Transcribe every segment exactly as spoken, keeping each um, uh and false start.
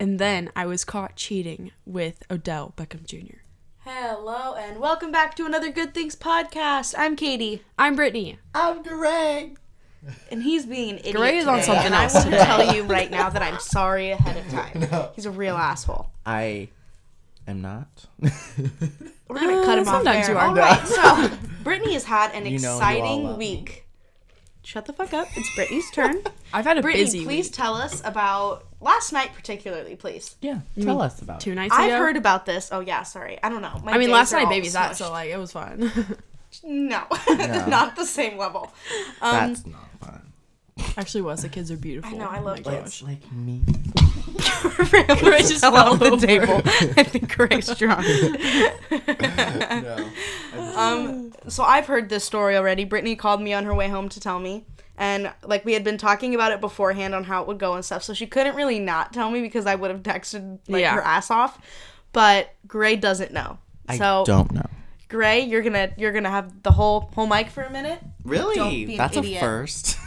And then I was caught cheating with Odell Beckham Junior Hello, and welcome back to another Good Things Podcast. I'm Katie. I'm Brittany. I'm Gray. And he's being an idiot. Gray is today, on something else. I want to tell you right now that I'm sorry ahead of time. No. He's a real asshole. I am not. We're going to uh, cut him off there. All no. right, so Brittany has had an you exciting week. Shut the fuck up. It's Brittany's turn. I've had a Brittany, busy week. Brittany, please tell us about last night particularly, please. Yeah, tell mm. us about Two it. Two nights ago? I've heard about this. Oh, yeah, sorry. I don't know. My I mean, last night, baby, that, so, like, it was fun. No. no. Not the same level. Um, That's not fun. Actually was. The kids are beautiful. I know. I love oh kids. It's like me. Ray just fell off the table. I think Ray's drunk. no. Um, so I've heard this story already. Brittany called me on her way home to tell me. And, like, we had been talking about it beforehand on how it would go and stuff. So she couldn't really not tell me because I would have texted, like, yeah. her ass off. But Gray doesn't know. So I don't know. Gray, you're gonna you're gonna have the whole whole mic for a minute. Really? Don't be an That's idiot. a first.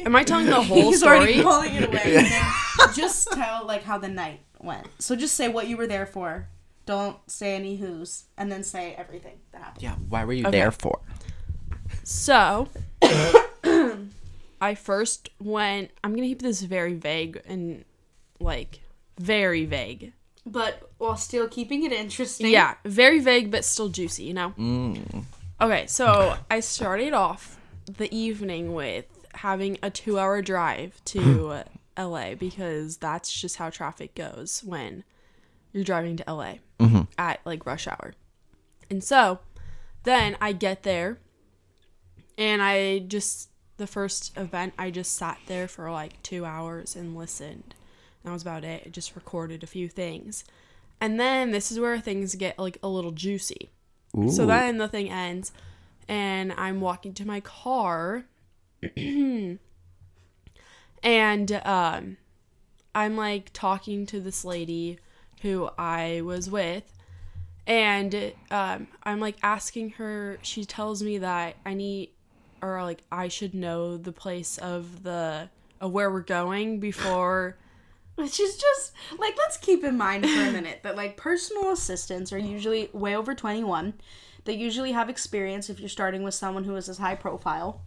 Am I telling the whole He's story? He's already pulling it away. Yeah. Just tell like how the night went. So just say what you were there for. Don't say any who's, and then say everything that happened. Yeah. Why were you okay. there for? So, I first went. I'm gonna keep this very vague and like very vague. But while still keeping it interesting. Yeah, very vague but still juicy, you know? Mm. Okay, so I started off the evening with having a two-hour drive to L A because that's just how traffic goes when you're driving to L A mm-hmm. at, like, rush hour. And so then I get there and I just, the first event, I just sat there for, like, two hours and listened. That was about it. I just recorded a few things. And then this is where things get, like, a little juicy. Ooh. So then the thing ends, and I'm walking to my car, and um, I'm, like, talking to this lady who I was with, and um, I'm, like, asking her. She tells me that I need, or, like, I should know the place of the, of where we're going before... Which is just, like, let's keep in mind for a minute that, like, personal assistants are usually way over twenty-one. They usually have experience if you're starting with someone who is as high profile.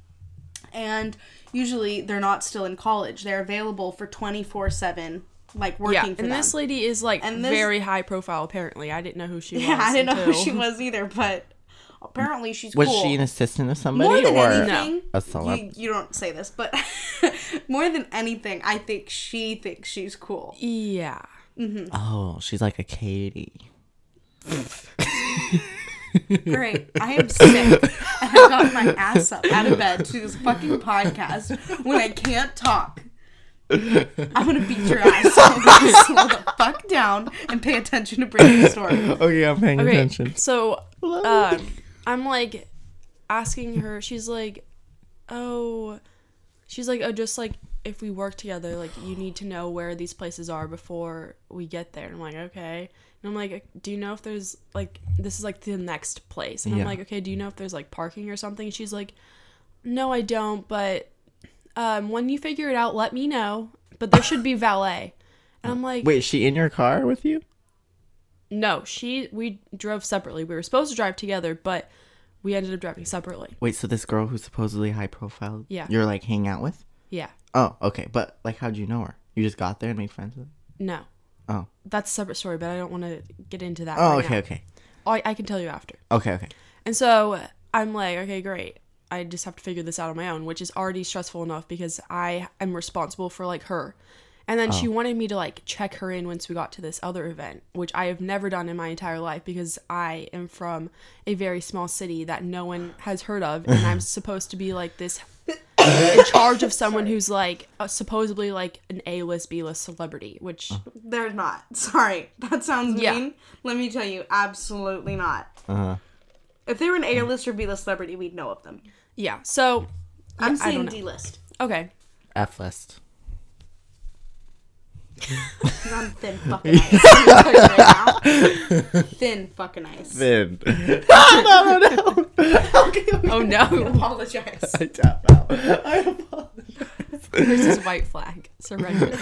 And usually they're not still in college. They're available for twenty-four seven, like, working yeah, for and them. And this lady is, like, and this, very high profile, apparently. I didn't know who she was. Yeah, I didn't until... know who she was either, but... Apparently she's was cool. she an assistant of somebody more than or anything, a celeb? You, you don't say this, but more than anything, I think she thinks she's cool. Yeah. Mm-hmm. Oh, she's like a Katie. Great. I am sick. I got my ass up out of bed to this fucking podcast when I can't talk. I'm gonna beat your ass. So I'm gonna slow the fuck down and pay attention to Brittany's story. Oh yeah, I'm paying okay, attention. So, um, I'm like asking her. She's like, "Oh, she's like, oh, just like if we work together, like you need to know where these places are before we get there." And I'm like, okay. And I'm like, do you know if there's like this is like the next place? And I'm yeah. like, okay, do you know if there's like parking or something? And she's like, no, I don't, but. Um, when you figure it out, let me know. But there should be valet. And I'm like... Wait, is she in your car with you? No, she... We drove separately. We were supposed to drive together, but we ended up driving separately. Wait, so this girl who's supposedly high profile... Yeah. You're, like, hanging out with? Yeah. Oh, okay. But, like, how'd you know her? You just got there and made friends with her? No. Oh. That's a separate story, but I don't want to get into that Oh, right okay, now. okay. I, I can tell you after. Okay, okay. And so I'm like, okay, great. I just have to figure this out on my own, which is already stressful enough because I am responsible for, like, her. And then oh. she wanted me to, like, check her in once we got to this other event, which I have never done in my entire life because I am from a very small city that no one has heard of, and I'm supposed to be, like, this in charge of someone sorry. who's, like, uh, supposedly, like, an A-list, B-list celebrity, which... They're not. Sorry. That sounds yeah. mean. Let me tell you, absolutely not. Uh-huh. If they were an A-list or B-list celebrity, we'd know of them. Yeah, so... I'm yeah, saying D-list. Okay. F-list. I'm thin fucking ice. right now. Thin fucking ice. Thin. no, no, no. Okay, okay. Oh, no. I apologize. I tap out. I apologize. This is white flag. Surrender.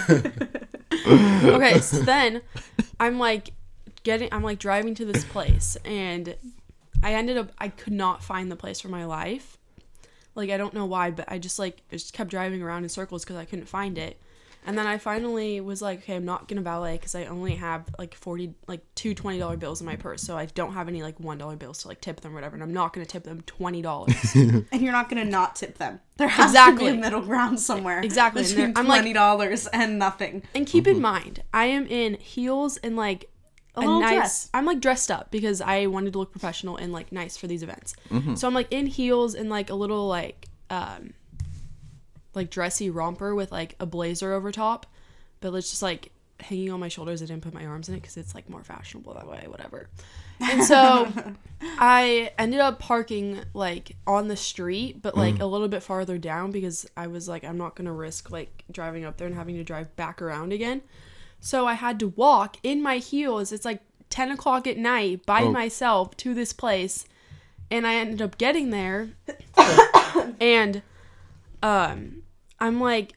Okay, so then I'm like getting, I'm like driving to this place, and I ended up, I could not find the place for my life. Like, I don't know why, but I just like just kept driving around in circles because I couldn't find it. And then I finally was like, okay, I'm not gonna valet because I only have like forty, like two twenty dollar bills in my purse, so I don't have any like one dollar bills to like tip them or whatever, and I'm not gonna tip them twenty dollars. And you're not gonna not tip them. There has exactly. to be a middle ground somewhere. Exactly. Between I'm twenty dollars like, and nothing. And keep mm-hmm. in mind, I am in heels and like a, a nice. Dress. I'm like dressed up because I wanted to look professional and like nice for these events. Mm-hmm. So I'm like in heels and like a little like. um like dressy romper with like a blazer over top, but it's just like hanging on my shoulders. I didn't put my arms in it because it's like more fashionable that way, whatever. And so I ended up parking like on the street, but like mm. a little bit farther down because I was like, I'm not gonna risk like driving up there and having to drive back around again. So I had to walk in my heels. It's like ten o'clock at night by oh. myself to this place, and I ended up getting there, and um I'm like,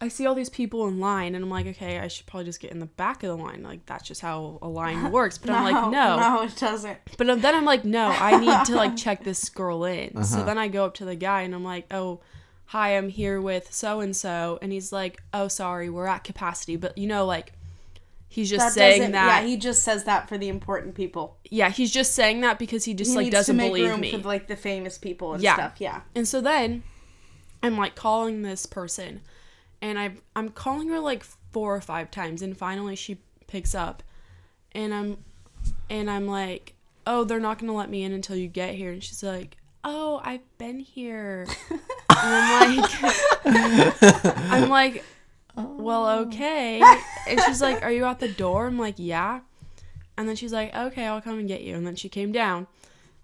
I see all these people in line, and I'm like, okay, I should probably just get in the back of the line. Like, that's just how a line works. But no, I'm like, no. No, it doesn't. But then I'm like, no, I need to, like, check this girl in. Uh-huh. So then I go up to the guy, and I'm like, oh, hi, I'm here with so-and-so. And he's like, oh, sorry, we're at capacity. But, you know, like, he's just that saying that. Yeah, he just says that for the important people. Yeah, he's just saying that because he just, he like, doesn't believe me. He needs to make room for, like, the famous people and yeah. stuff. Yeah. And so then I'm, like, calling this person, and I've, I'm calling her, like, four or five times, and finally she picks up, and I'm, and I'm, like, oh, they're not going to let me in until you get here, and she's, like, oh, I've been here, and I'm, like, I'm, like, well, okay, and she's, like, are you at the door? I'm, like, yeah, and then she's, like, okay, I'll come and get you, and then she came down.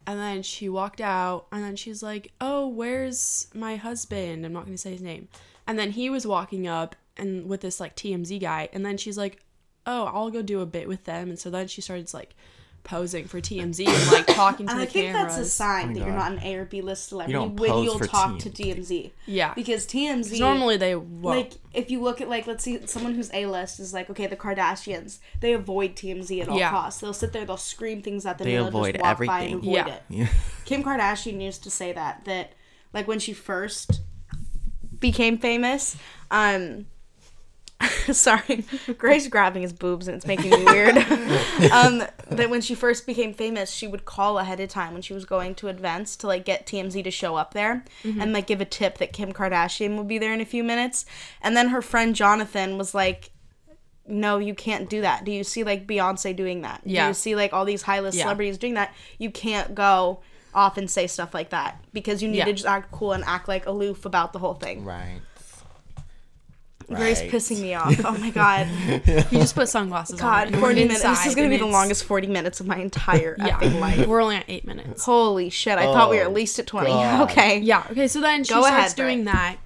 And then she walked out, and then she's like, oh, where's my husband? I'm not going to say his name. And then he was walking up and with this, like, T M Z guy. And then she's like, oh, I'll go do a bit with them. And so then she started, like, posing for T M Z and, like, talking to the cameras. And I think that's a sign oh that God. You're not an A or B list celebrity you don't when pose you'll for talk T M Z. To T M Z. Yeah. Because T M Z... normally they won't. Like, if you look at, like, let's see, someone who's A list is like, okay, the Kardashians, they avoid T M Z at all yeah. costs. They'll sit there, they'll scream things at them, they and they'll avoid just walk everything. By and avoid yeah. it. Yeah. Kim Kardashian used to say that, that, like, when she first became famous, um... sorry, Gray's grabbing his boobs and it's making me weird. um, that when she first became famous, she would call ahead of time when she was going to events to like get T M Z to show up there mm-hmm. and like give a tip that Kim Kardashian would be there in a few minutes. And then her friend Jonathan was like, no, you can't do that. Do you see like Beyonce doing that? Yeah. Do you see like all these high list yeah. celebrities doing that? You can't go off and say stuff like that because you need yeah. to just act cool and act like aloof about the whole thing. Right. Right. Gray's pissing me off. Oh my god. You just put sunglasses god, on. God, forty minutes. This is going to be the longest forty minutes of my entire yeah. epic life. We're only at eight minutes. Holy shit. I oh, thought we were at least at twenty. God. Okay. Yeah. Okay, so then she Go starts ahead, doing Bray. That.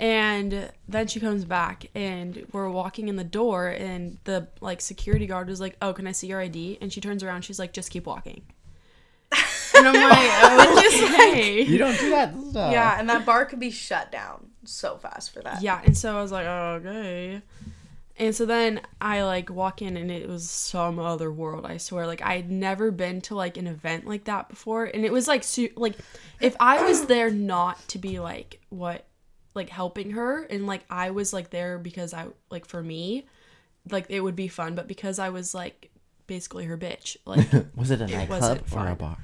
And then she comes back and we're walking in the door and the like security guard was like, "Oh, can I see your I D?" And she turns around. She's like, "Just keep walking." And I'm like, oh, okay. You don't do that stuff. Yeah, and that bar could be shut down so fast for that. Yeah, and so I was like, oh, okay. And so then I, like, walk in, and it was some other world, I swear. Like, I had never been to, like, an event like that before. And it was, like, su- like if I was there not to be, like, what, like, helping her, and, like, I was, like, there because I, like, for me, like, it would be fun. But because I was, like, basically her bitch. Like, was it a nightclub or a bar?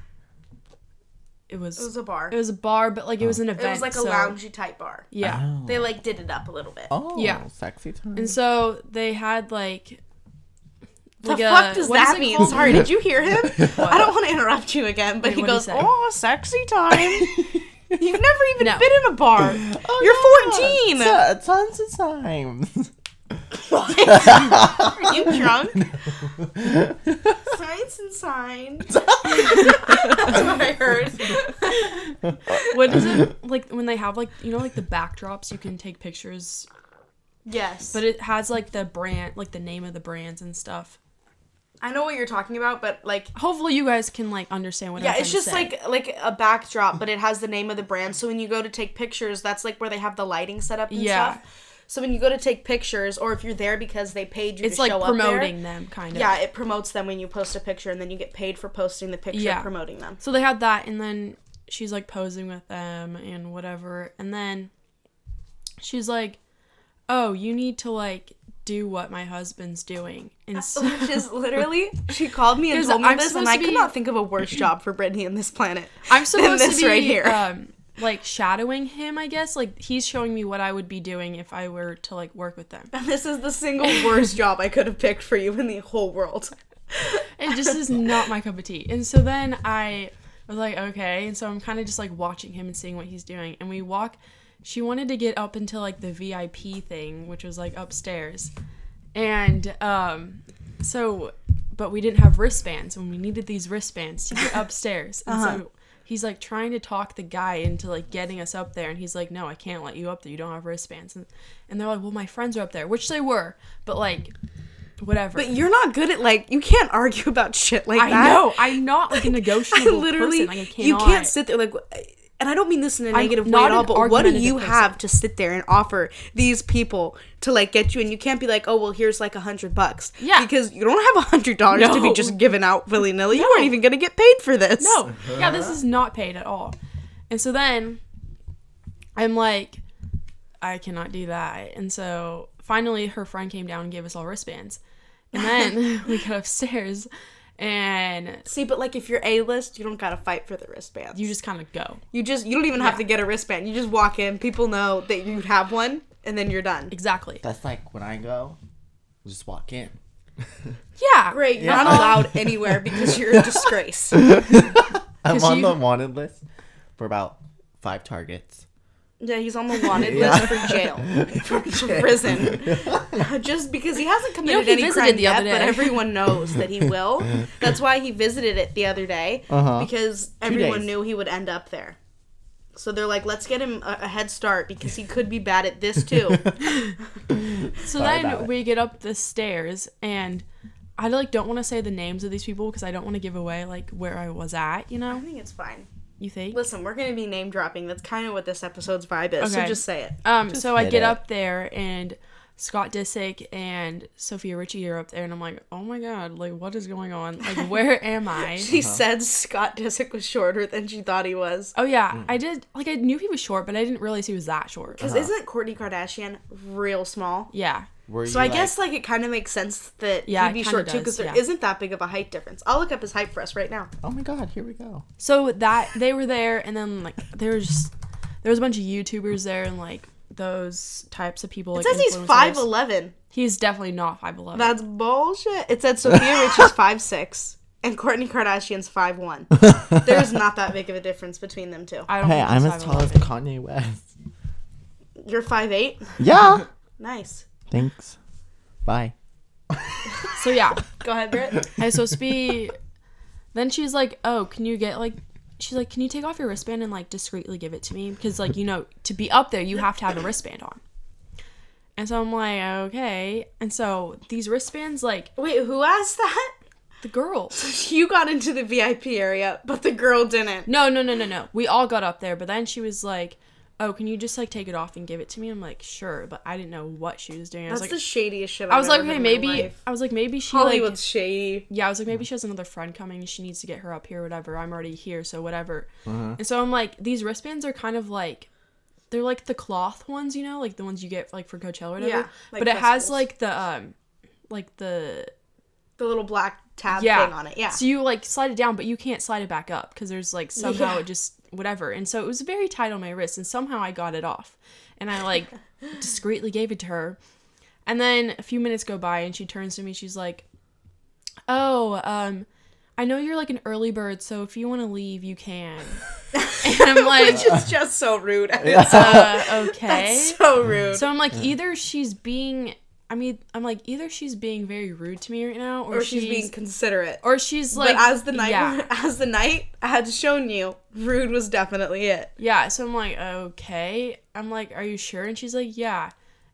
It was, it was a bar. It was a bar, but, like, oh. it was an event. It was, like, a so, loungy-type bar. Yeah. Oh. They, like, did it up a little bit. Oh, yeah. Sexy time. And so they had, like... like the a, fuck does that mean? Called? Sorry, did you hear him? I don't want to interrupt you again, but Wait, he goes, he oh, sexy time. You've never even no. been in a bar. Oh, You're yeah. fourteen. T- tons of times. Are you drunk? No. Science and signs. That's what I heard. What is it like when they have like you know like the backdrops you can take pictures? Yes. But it has like the brand, like the name of the brands and stuff. I know what you're talking about, but like hopefully you guys can like understand what yeah, I'm saying. Yeah, it's just like like a backdrop, but it has the name of the brand. So when you go to take pictures, that's like where they have the lighting set up and yeah. stuff. So when you go to take pictures, or if you're there because they paid you it's to like show up there. It's like promoting them, kind of. Yeah, it promotes them when you post a picture, and then you get paid for posting the picture yeah. promoting them. So they had that, and then she's, like, posing with them and whatever. And then she's like, oh, you need to, like, do what my husband's doing. And so which is literally, she called me and told me I'm this, and I be, could not think of a worse job for Brittany on this planet I'm supposed than this to be, right here. Um, like, shadowing him, I guess. Like, he's showing me what I would be doing if I were to, like, work with them. And this is the single worst job I could have picked for you in the whole world. It just is not my cup of tea. And so then I was like, okay. And so I'm kind of just, like, watching him and seeing what he's doing. And we walk... She wanted to get up into, like, the V I P thing, which was, like, upstairs. And, um, so, but we didn't have wristbands, and we needed these wristbands to get upstairs. And uh-huh. so he's, like, trying to talk the guy into, like, getting us up there. And he's like, no, I can't let you up there. You don't have wristbands. And, and they're like, well, my friends are up there, which they were. But, like... whatever. But you're not good at, like, you can't argue about shit like I that. I know. I'm not, like, a negotiable I literally, person. Like, I cannot. You can't sit there, like, and I don't mean this in a negative way at all, but what do you person. have to sit there and offer these people to, like, get you? And you can't be like, oh, well, here's, like, a hundred bucks. Yeah. Because you don't have a hundred dollars no. to be just given out willy-nilly. No. You aren't even going to get paid for this. No. Yeah, this is not paid at all. And so then I'm like, I cannot do that. And so... finally, her friend came down and gave us all wristbands. And then we got upstairs and... See, but, like, if you're A-list, you don't gotta fight for the wristbands. You just kind of go. You just... You don't even yeah. have to get a wristband. You just walk in, people know that you have one, and then you're done. Exactly. That's like when I go, just walk in. Yeah. Right. You're yeah. not allowed anywhere because you're a disgrace. I'm on you... the wanted list for about five targets. Yeah, he's on the wanted yeah. list for jail, for prison, just because he hasn't committed you know, he any crime yet, but everyone knows that he will. That's why he visited it the other day, uh-huh. because Two everyone days. knew he would end up there. So they're like, let's get him a, a head start, because he could be bad at this, too. So Sorry then we get up the stairs, and I, like, don't want to say the names of these people, because I don't want to give away, like, where I was at, you know? I think it's fine. You think? Listen, we're going to be name dropping. That's kind of what this episode's vibe is, okay. so just say it. Um, just so I get it. up there, and Scott Disick and Sophia Richie are up there, and I'm like, oh my god, like, what is going on? Like, where am I? She huh. said Scott Disick was shorter than she thought he was. Oh yeah, mm. I did, like, I knew he was short, but I didn't realize he was that short. Because uh-huh. isn't Kourtney Kardashian real small? Yeah. Were so I like, guess, like, it kind of makes sense that yeah, he'd be short, does, too, because there yeah. isn't that big of a height difference. I'll look up his height for us right now. Oh, my God. Here we go. So that, they were there, and then, like, there was just, there was a bunch of YouTubers there and, like, those types of people. It like, says he's five eleven. He's definitely not five eleven. That's bullshit. It said Sophia Rich is five six, and Kourtney Kardashian's five one. There's not that big of a difference between them two. I don't hey, I'm as tall as Kanye West. You're five eight? Yeah. Nice. Thanks. Bye. So, yeah. Go ahead, Britt. I was supposed to be... Then she's like, oh, can you get, like... She's like, can you take off your wristband and, like, discreetly give it to me? Because, like, you know, to be up there, you have to have a wristband on. And so I'm like, okay. And so these wristbands, like... Wait, who asked that? The girl. So you got into the V I P area, but the girl didn't. No, no, no, no, no. We all got up there, but then she was like... oh, can you just, like, take it off and give it to me? I'm like, sure, but I didn't know what she was doing. I That's was like, the shadiest shit I've I was like, okay, maybe, I was like, maybe she, Hollywood's like, shady. Yeah, I was like, maybe she has another friend coming. She needs to get her up here, whatever. I'm already here, so whatever. Uh-huh. And so I'm like, these wristbands are kind of like, they're like the cloth ones, you know? Like, the ones you get, like, for Coachella or whatever. Yeah, like but festivals. It has, like, the, um, like, the... the little black tab yeah. thing on it, yeah. So you, like, slide it down, but you can't slide it back up, because there's, like, somehow yeah. it just... whatever. And so it was very tight on my wrist, and somehow I got it off, and I, like, discreetly gave it to her. And then a few minutes go by, and she turns to me, she's like, oh, um I know you're, like, an early bird, so if you want to leave, you can. And I'm like... Which is just so rude. Uh, okay. That's so rude. So I'm like, either she's being... I mean, I'm like, either she's being very rude to me right now, or, or she's, she's being considerate, or she's like, but as the night, yeah. as the night had shown you, rude was definitely it. Yeah. So I'm like, okay. I'm like, are you sure? And she's like, yeah.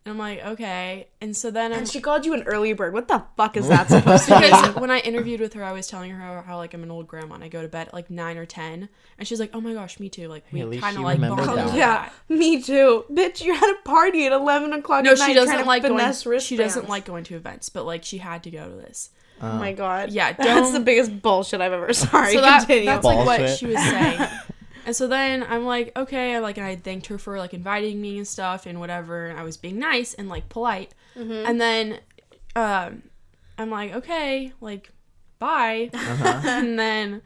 And I'm like, okay. And so then I'm, and she called you an early bird. What the fuck is that supposed to be? Because when I interviewed with her, I was telling her how, how like I'm an old grandma and I go to bed at like nine or ten, and she's like, oh my gosh, me too. Like we kind of like bonded. Yeah, me too, bitch. You're at a party at eleven o'clock. No, at night, she doesn't like going. She doesn't like going to events, but like she had to go to this. Um, oh my god. Yeah, don't... that's the biggest bullshit I've ever. Sorry, so that, continue. That's bullshit. Like what she was saying. And so then I'm like, okay, I like, and I thanked her for like inviting me and stuff and whatever. And I was being nice and like polite. Mm-hmm. And then um, I'm like, okay, like, bye. Uh-huh. And then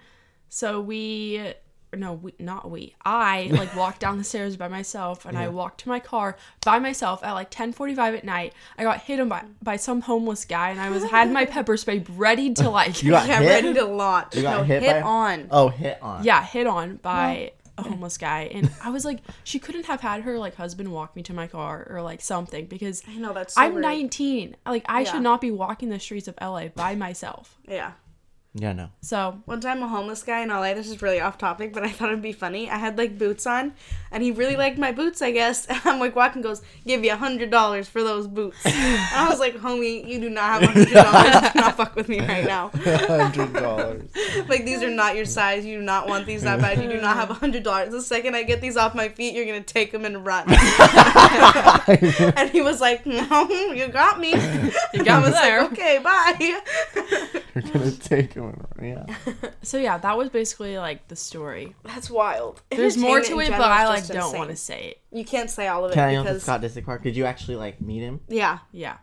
so we, no, we, not we. I like walked down the stairs by myself, and yeah. I walked to my car by myself at like ten forty-five at night. I got hit on by, by some homeless guy, and I was had my pepper spray ready to like you got yeah, hit? ready to launch. You got no, hit, hit by... on. Oh, hit on. Yeah, hit on by. No. A homeless guy, and I was like, she couldn't have had her like husband walk me to my car or like something, because I know that's so I'm rude. nineteen, like I yeah. should not be walking the streets of L A by myself. Yeah, yeah, no. So one time, a homeless guy in L A. This is really off topic, but I thought it'd be funny. I had like boots on, and he really liked my boots, I guess. And I'm like walking, goes, give you a hundred dollars for those boots. And I was like, homie, you do not have a hundred dollars. Do not fuck with me right now. Hundred dollars. Like, these are not your size. You do not want these that bad. You do not have a hundred dollars. The second I get these off my feet, you're gonna take them and run. And he was like, no, you got me. You got me there. Like, okay, bye. You're gonna take them. Yeah. So yeah, that was basically like the story. That's wild. There's more to it, but I like don't want to say it. You can't say all of it. Can I know the Scott Disick part? Did you actually like meet him? Yeah, yeah.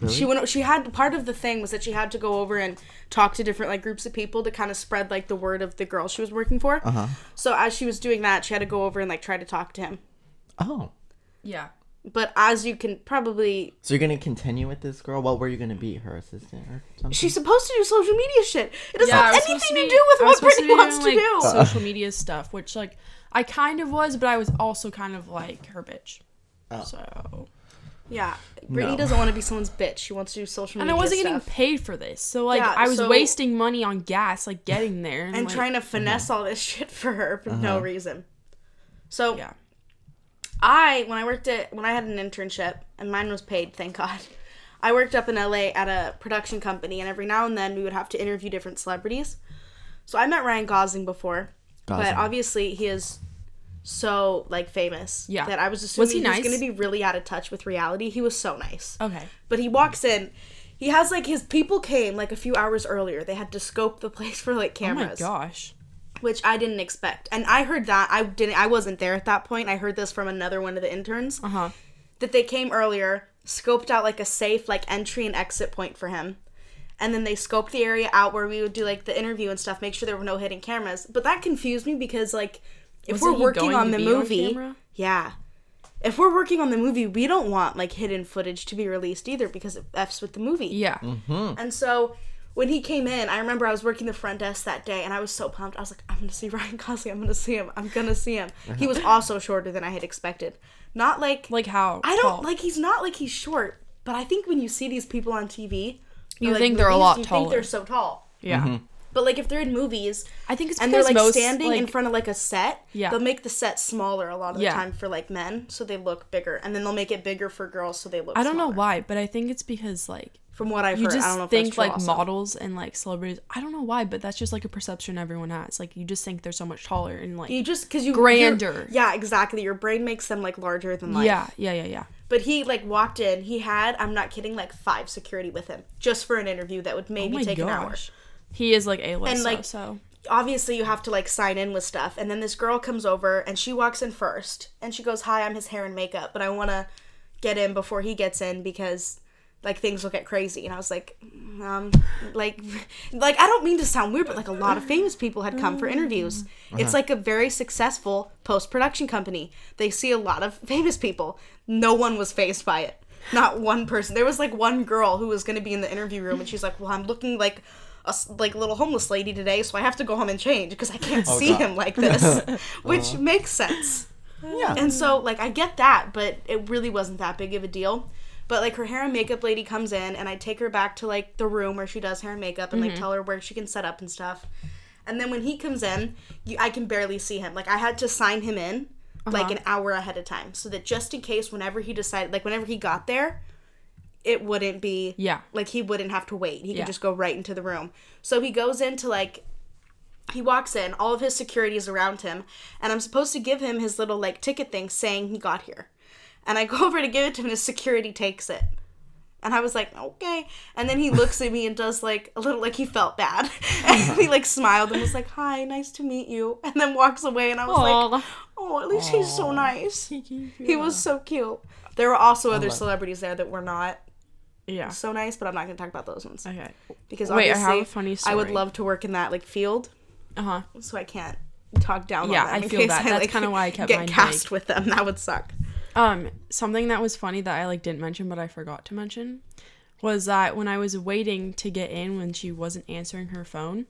Really? She went. She had part of the thing was that she had to go over and talk to different like groups of people to kind of spread like the word of the girl she was working for. Uh huh. So as she was doing that, she had to go over and like try to talk to him. Oh. Yeah. But as you can probably... So you're going to continue with this girl? Well, were you going to be her assistant or something? She's supposed to do social media shit. It doesn't yeah, have anything to, be, to do with what Brittany to wants doing, to do. Like, uh-uh. Social media stuff, which, like, I kind of was, but I was also kind of, like, her bitch. Oh. So... Yeah. Brittany no. doesn't want to be someone's bitch. She wants to do social media. And I wasn't stuff. getting paid for this. So, like, yeah, I was so, wasting money on gas, like, getting there. And, and like, trying to finesse uh-huh. all this shit for her for uh-huh. no reason. So... Yeah. I, when I worked at, when I had an internship, and mine was paid, thank God, I worked up in L A at a production company, and every now and then we would have to interview different celebrities. So I met Ryan Gosling before, Gosling. but obviously he is so, like, famous yeah. that I was assuming was he, he nice? was going to be really out of touch with reality. He was so nice. Okay. But he walks in, he has, like, his people came, like, a few hours earlier. They had to scope the place for, like, cameras. Oh, my gosh. Which I didn't expect. And I heard that. I didn't. I wasn't there at that point. I heard this from another one of the interns. Uh-huh. That they came earlier, scoped out, like, a safe, like, entry and exit point for him. And then they scoped the area out where we would do, like, the interview and stuff, make sure there were no hidden cameras. But that confused me because, like, if Wasn't we're working on the movie... On yeah. If we're working on the movie, we don't want, like, hidden footage to be released either because it F's with the movie. Yeah. Mm-hmm. And so... When he came in, I remember I was working the front desk that day, and I was so pumped. I was like, I'm going to see Ryan Gosling. I'm going to see him. I'm going to see him. He was also shorter than I had expected. Not like... Like how? I don't... Tall. Like, he's not like he's short, but I think when you see these people on T V... You think like, they're movies, a lot you taller. You think they're so tall. Yeah. Mm-hmm. But, like, if they're in movies... I think it's because And they're, like, most, standing like, in front of, like, a set. Yeah. They'll make the set smaller a lot of yeah. the time for, like, men, so they look bigger. And then they'll make it bigger for girls, so they look I don't smaller. know why, but I think it's because, like... From what I've you heard, just I don't know if think that's true like also. models and like celebrities. I don't know why, but that's just like a perception everyone has. Like you just think they're so much taller and like you just because you grander. Yeah, exactly. Your brain makes them like larger than life. Yeah, yeah, yeah, yeah. But he like walked in. He had, I'm not kidding, like five security with him just for an interview that would maybe oh my take gosh. an hour. He is like A-list, and like so. Obviously you have to like sign in with stuff. And then this girl comes over and she walks in first and she goes, "Hi, I'm his hair and makeup, but I want to get in before he gets in because." Like, things will get crazy. And I was like, um, like, like, I don't mean to sound weird, but, like, a lot of famous people had come for interviews. Uh-huh. It's, like, a very successful post-production company. They see a lot of famous people. No one was fazed by it. Not one person. There was, like, one girl who was going to be in the interview room, and she's like, well, I'm looking like a like, little homeless lady today, so I have to go home and change because I can't oh, see God. him like this, which uh-huh. makes sense. Yeah. And so, like, I get that, but it really wasn't that big of a deal. But, like, her hair and makeup lady comes in, and I take her back to, like, the room where she does hair and makeup and, mm-hmm. like, tell her where she can set up and stuff. And then when he comes in, you, I can barely see him. Like, I had to sign him in uh-huh. like an hour ahead of time, so that just in case whenever he decided, like whenever he got there, it wouldn't be, yeah, like he wouldn't have to wait. He yeah. could just go right into the room. So he goes into like, he walks in, all of his security is around him, and I'm supposed to give him his little like ticket thing saying he got here. And I go over to give it to him, and his security takes it. And I was like, okay. And then he looks at me and does like a little, like he felt bad. And he like smiled and was like, hi, nice to meet you. And then walks away. And I was Aww. like, oh, at least Aww. he's so nice. yeah. He was so cute. There were also other celebrities there that were not yeah. so nice, but I'm not going to talk about those ones. Okay. Because obviously Wait, I, have a funny story. I would love to work in that like field. Uh-huh. So I can't talk down yeah, on them. Yeah, I feel that. I, That's like, kind of why I kept get mine cast big. with them. That would suck. Um, something that was funny that I, like, didn't mention but I forgot to mention was that when I was waiting to get in when she wasn't answering her phone,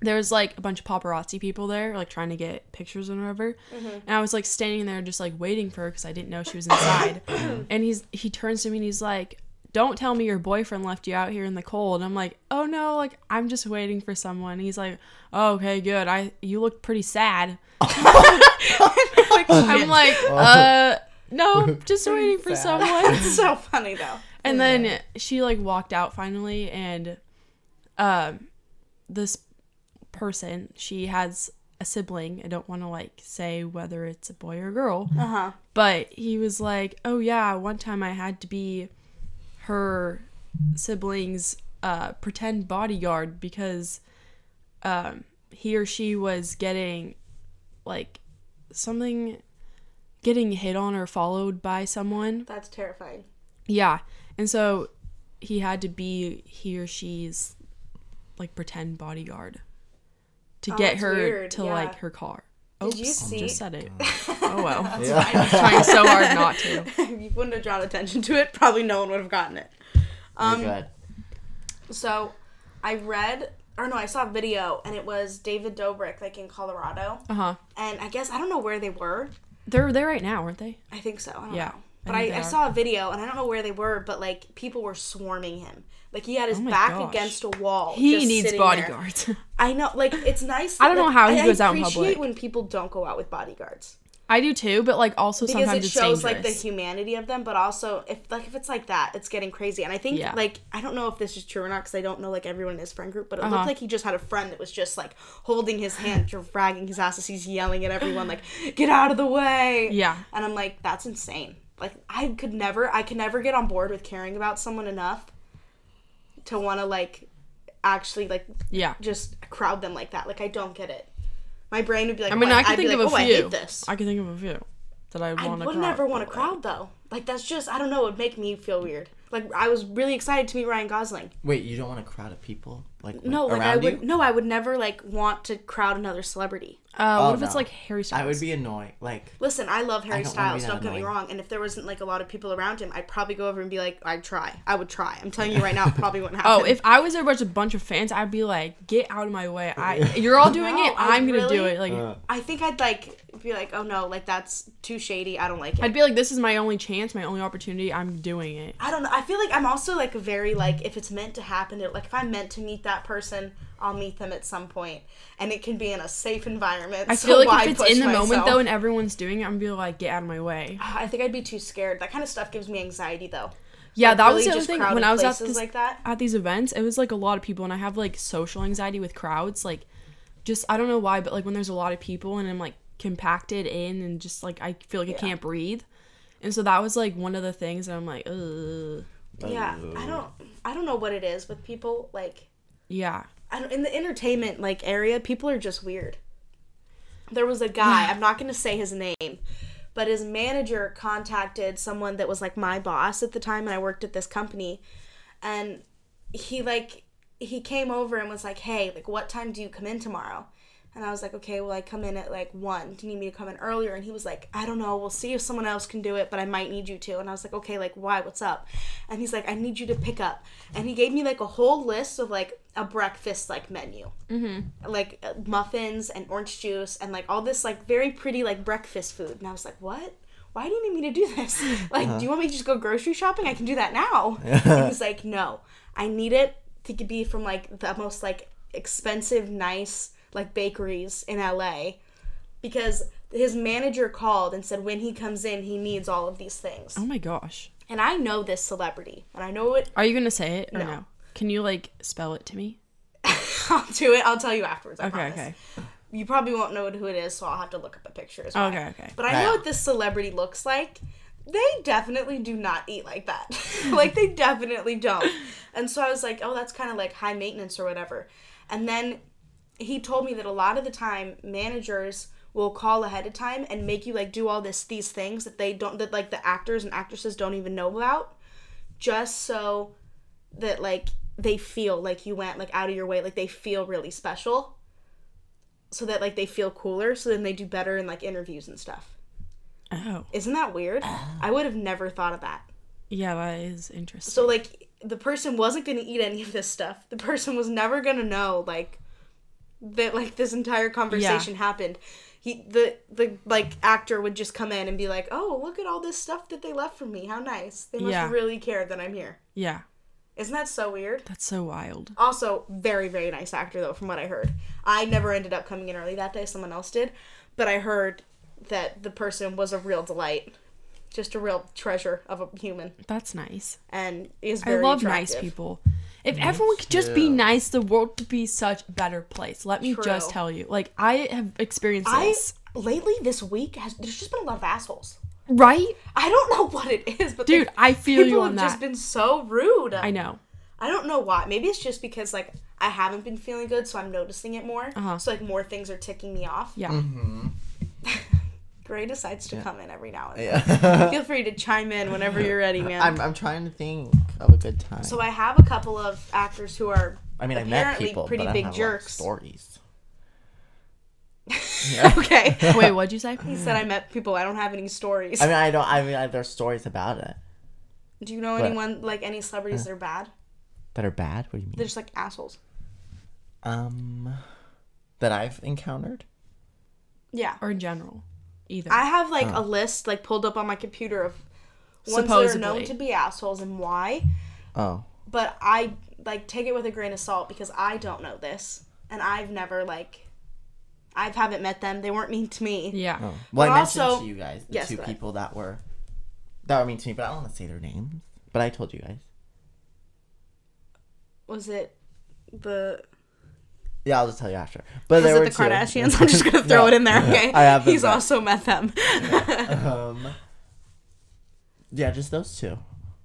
there was, like, a bunch of paparazzi people there, like, trying to get pictures and whatever, mm-hmm. and I was, like, standing there just, like, waiting for her because I didn't know she was inside, and he's he turns to me and he's like, don't tell me your boyfriend left you out here in the cold. And I'm like, oh, no, like, I'm just waiting for someone. And he's like, oh, okay, good. I You looked pretty sad. I'm like, uh, no, just waiting for sad. someone. It's so funny, though. And yeah. then she, like, walked out finally, and um, this person, she has a sibling. I don't want to, like, say whether it's a boy or a girl. Uh-huh. But he was like, oh, yeah, one time I had to be her sibling's uh, pretend bodyguard because um, he or she was getting, like, something, getting hit on or followed by someone. That's terrifying. Yeah. And so he had to be he or she's, like, pretend bodyguard to oh, get her weird. to, yeah. like, her car. Oops, Did you see? I just said it. Oh, well. Yeah. I was trying so hard not to. If you wouldn't have drawn attention to it, probably no one would have gotten it. Um, oh, God. So, I read, or no, I saw a video, and it was David Dobrik, like, in Colorado. Uh-huh. And I guess, I don't know where they were. They're there right now, aren't they? I think so. I don't yeah. know. But I, I, I saw a video, and I don't know where they were, but, like, people were swarming him. Like, he had his oh back gosh. against a wall. He just needs bodyguards. There. I know. Like, it's nice. That, I don't know how he I, goes I out in public. I appreciate when people don't go out with bodyguards. I do, too, but, like, also because sometimes it's dangerous. Because it shows, like, the humanity of them, but also, if like if it's like that, it's getting crazy. And I think, yeah. like, I don't know if this is true or not, because I don't know, like, everyone in his friend group, but it uh-huh. looked like he just had a friend that was just, like, holding his hand, dragging his ass as he's yelling at everyone, like, get out of the way. Yeah. And I'm like, that's insane. Like, I could never, I could never get on board with caring about someone enough to want to, like, actually, like, yeah. just crowd them like that. Like, I don't get it. My brain would be like, I mean, oh, I can I'd think of like, a oh, few. I hate this. I can think of a few that I would want to crowd. I would never want to crowd, though. Like, that's just, I don't know, it would make me feel weird. Like, I was really excited to meet Ryan Gosling. Wait, you don't want a crowd of people? Like, no, like, around I would, you? No, I would never, like, want to crowd another celebrity. Uh, oh, what if no. it's, like, Harry Styles? I would be annoyed. Like, listen, I love Harry I don't Styles, don't annoying. get me wrong. And if there wasn't, like, a lot of people around him, I'd probably go over and be like, I'd try. I would try. I'm telling you right now, it probably wouldn't happen. Oh, if I was there with a bunch of fans, I'd be like, get out of my way. I, You're all doing no, it. I'm really, going to do it. Like, uh, I think I'd, like, be like, oh, no, like, that's too shady. I don't like it. I'd be like, this is my only chance, my only opportunity. I'm doing it. I don't know. I feel like I'm also, like, very, like, if it's meant to happen, it, like, if I'm meant to meet that person, I'll meet them at some point, and it can be in a safe environment. I feel so like if it's in the myself. moment though, and everyone's doing it, I'm gonna be like, get out of my way. I think I'd be too scared. That kind of stuff gives me anxiety though. Yeah, like, that really was the other thing when I was at this, like that. at these events. It was like a lot of people, and I have like social anxiety with crowds. Like, just I don't know why, but like when there's a lot of people and I'm like compacted in, and just like I feel like yeah. I can't breathe, and so that was like one of the things that I'm like, ugh. Yeah, I don't, I don't know what it is with people like. Yeah. I don't, in the entertainment, like, area, people are just weird. There was a guy, I'm not going to say his name, but his manager contacted someone that was, like, my boss at the time, and I worked at this company, and he, like, he came over and was like, hey, like, what time do you come in tomorrow? And I was like, okay, well, I come in at, like, one. Do you need me to come in earlier? And he was like, I don't know. We'll see if someone else can do it, but I might need you to. And I was like, okay, like, why? What's up? And he's like, I need you to pick up. And he gave me, like, a whole list of, like, a breakfast, like, menu. Mm-hmm. Like, muffins and orange juice and, like, all this, like, very pretty, like, breakfast food. And I was like, what? Why do you need me to do this? Like, uh-huh. do you want me to just go grocery shopping? I can do that now. And he's like, no. I need it to be from, like, the most, like, expensive, nice, like, bakeries in L A because his manager called and said when he comes in, he needs all of these things. Oh, my gosh. And I know this celebrity, and I know it. Are you going to say it or no? no? Can you, like, spell it to me? I'll do it. I'll tell you afterwards, I okay, promise. Okay, okay. You probably won't know who it is, so I'll have to look up a picture as well. Okay, okay. But I right. know what this celebrity looks like. They definitely do not eat like that. Like, they definitely don't. And so I was like, oh, that's kind of like high maintenance or whatever. And then he told me that a lot of the time managers will call ahead of time and make you, like, do all this these things that they don't, that, like, the actors and actresses don't even know about, just so that, like, they feel like you went, like, out of your way, like, they feel really special, so that, like, they feel cooler, so then they do better in, like, interviews and stuff. Oh. Isn't that weird? Oh. I would have never thought of that. Yeah, that is interesting. So, like, the person wasn't going to eat any of this stuff. The person was never going to know, like, that, like, this entire conversation yeah. happened. He, the, the, like, actor would just come in and be like, oh, look at all this stuff that they left for me. How nice. They must yeah. really care that I'm here. Yeah. Isn't that so weird? That's so wild. Also, very, very nice actor, though, from what I heard. I never ended up coming in early that day. Someone else did. But I heard that the person was a real delight. Just a real treasure of a human. That's nice. And is very I love attractive. Nice people. If me everyone could too. Just be nice, the world would be such a better place. Let me True. Just tell you. Like, I have experienced I, this. Lately, this week, has there's just been a lot of assholes. Right? I don't know what it is, but dude, they, I feel you on that. People have just been so rude. I know. I don't know why. Maybe it's just because, like, I haven't been feeling good, so I'm noticing it more. Uh-huh. So, like, more things are ticking me off. Yeah. Mm-hmm. Gray decides to yeah. come in every now and then. Yeah. Feel free to chime in whenever you're ready, man. I'm I'm trying to think of a good time. So I have a couple of actors who are I mean, apparently I met people, pretty but big I have jerks. A lot of stories. Yeah. Okay. Wait, what'd you say? He said I met people. I don't have any stories. I mean, I don't. I mean, I, there's stories about it. Do you know but, anyone like any celebrities uh, that are bad? That are bad? What do you mean? They're just like assholes. Um, that I've encountered. Yeah. Or in general. Either. I have, like, oh. a list, like, pulled up on my computer of ones Supposedly. That are known to be assholes and why. Oh. But I, like, take it with a grain of salt because I don't know this. And I've never, like, I haven't met them. They weren't mean to me. Yeah. Oh. Well, but I mentioned also, to you guys the yes, two people that were, that were mean to me, but I don't want to say their names. But I told you guys. Was it the... Yeah, I'll just tell you after. But there were the Kardashians? Two. I'm just going to throw no, it in there, okay? I have He's met. Also met them. Yeah. Um, yeah, just those two.